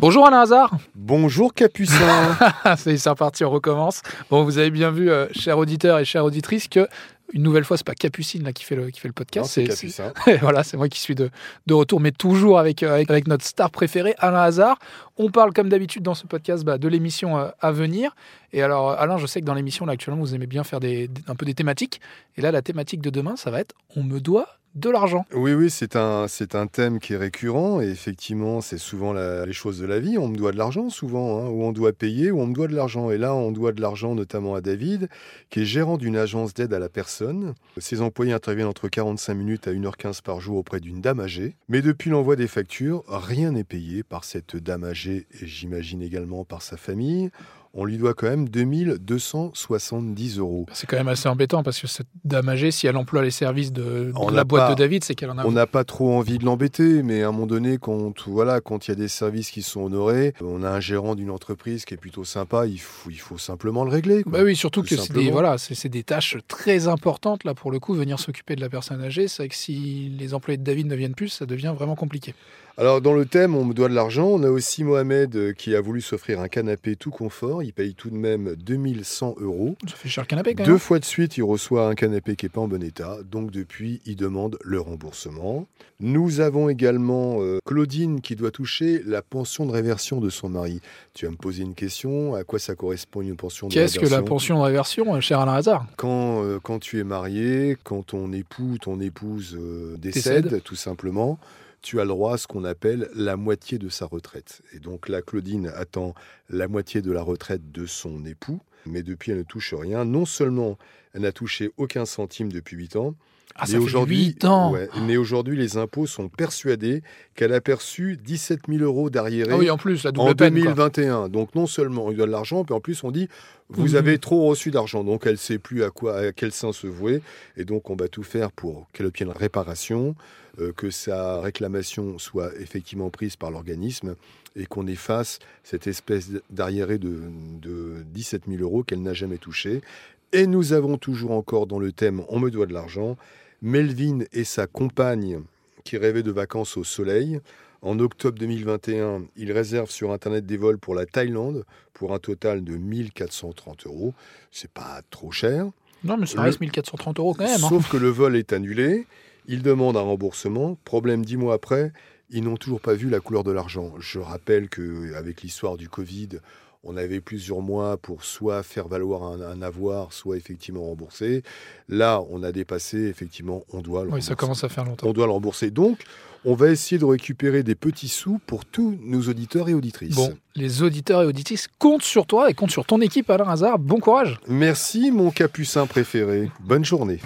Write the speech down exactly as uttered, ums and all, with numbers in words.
Bonjour Alain Azhar. Bonjour Capucine. C'est reparti, on recommence. Bon, vous avez bien vu, euh, chers auditeurs et chères auditrices, que une nouvelle fois, c'est pas Capucine là, qui, fait le, qui fait le podcast. Non, c'est Capucine. C'est... voilà, c'est moi qui suis de, de retour, mais toujours avec, avec, avec notre star préférée, Alain Azhar. On parle, comme d'habitude, dans ce podcast bah, de l'émission euh, à venir. Et alors, Alain, je sais que dans l'émission, là, actuellement, vous aimez bien faire des, des, un peu des thématiques. Et là, la thématique de demain, ça va être « On me doit de l'argent ». Oui, oui, c'est un, c'est un thème qui est récurrent. Et effectivement, c'est souvent la, les choses de la vie. On me doit de l'argent, souvent. Hein, ou on doit payer, ou on me doit de l'argent. Et là, on doit de l'argent notamment à David, qui est gérant d'une agence d'aide à la personne. Ses employés interviennent entre quarante-cinq minutes à une heure quinze par jour auprès d'une dame âgée. Mais depuis l'envoi des factures, rien n'est payé par cette dame âgée et j'imagine également par sa famille. On lui doit quand même deux mille deux cent soixante-dix euros. C'est quand même assez embêtant parce que cette dame âgée, si elle emploie les services de, de la boîte pas, de David, c'est qu'elle en a... On n'a pas trop envie de l'embêter, mais à un moment donné, quand voilà, quand il y a des services qui sont honorés, on a un gérant d'une entreprise qui est plutôt sympa, il faut, il faut simplement le régler. Quoi. Bah oui, surtout Tout que c'est des, voilà, c'est, c'est des tâches très importantes, là, pour le coup, venir s'occuper de la personne âgée. C'est vrai que si les employés de David ne viennent plus, ça devient vraiment compliqué. Alors, dans le thème, on me doit de l'argent. On a aussi Mohamed qui a voulu s'offrir un canapé tout confort. Il paye tout de même deux mille cent euros. Ça fait cher le canapé quand même. Deux fois de suite, il reçoit un canapé qui n'est pas en bon état. Donc, depuis, il demande le remboursement. Nous avons également euh, Claudine qui doit toucher la pension de réversion de son mari. Tu vas me poser une question. À quoi ça correspond une pension de Qu'est-ce réversion Qu'est-ce que la pension de réversion, cher Alain Azhar ? Quand, euh, quand tu es marié, quand ton époux, ton épouse euh, décède, décède, tout simplement... tu as le droit à ce qu'on appelle la moitié de sa retraite. Et donc là, Claudine attend la moitié de la retraite de son époux, mais depuis, elle ne touche rien. Non seulement elle n'a touché aucun centime depuis huit ans, ah, mais, aujourd'hui, huit ans. Ouais, mais aujourd'hui, les impôts sont persuadés qu'elle a perçu dix-sept mille euros d'arriérés ah oui, en, plus, la double en peine, deux mille vingt et un. Quoi. Donc non seulement on lui donne de l'argent, mais en plus on dit... Vous mmh. avez trop reçu d'argent, donc elle ne sait plus à quoi, à quel sein se vouer. Et donc, on va tout faire pour qu'elle obtienne réparation, euh, que sa réclamation soit effectivement prise par l'organisme et qu'on efface cette espèce d'arriéré de, de dix-sept mille euros qu'elle n'a jamais touché. Et nous avons toujours encore dans le thème « On me doit de l'argent », Melvin et sa compagne qui rêvaient de vacances au soleil. En octobre deux mille vingt et un, ils réservent sur Internet des vols pour la Thaïlande pour un total de mille quatre cent trente euros. C'est pas trop cher. Non, mais ça reste le... mille quatre cent trente euros quand même. Hein. Sauf que le vol est annulé. Ils demandent un remboursement. Problème, dix mois après, ils n'ont toujours pas vu la couleur de l'argent. Je rappelle qu'avec l'histoire du Covid, on avait plusieurs mois pour soit faire valoir un, un avoir, soit effectivement rembourser. Là, on a dépassé, effectivement, on doit le rembourser. Oui, ça commence à faire longtemps. On doit le rembourser. Donc, on va essayer de récupérer des petits sous pour tous nos auditeurs et auditrices. Bon, les auditeurs et auditrices comptent sur toi et comptent sur ton équipe, Alain Azhar. Bon courage. Merci, mon capucin préféré. Bonne journée.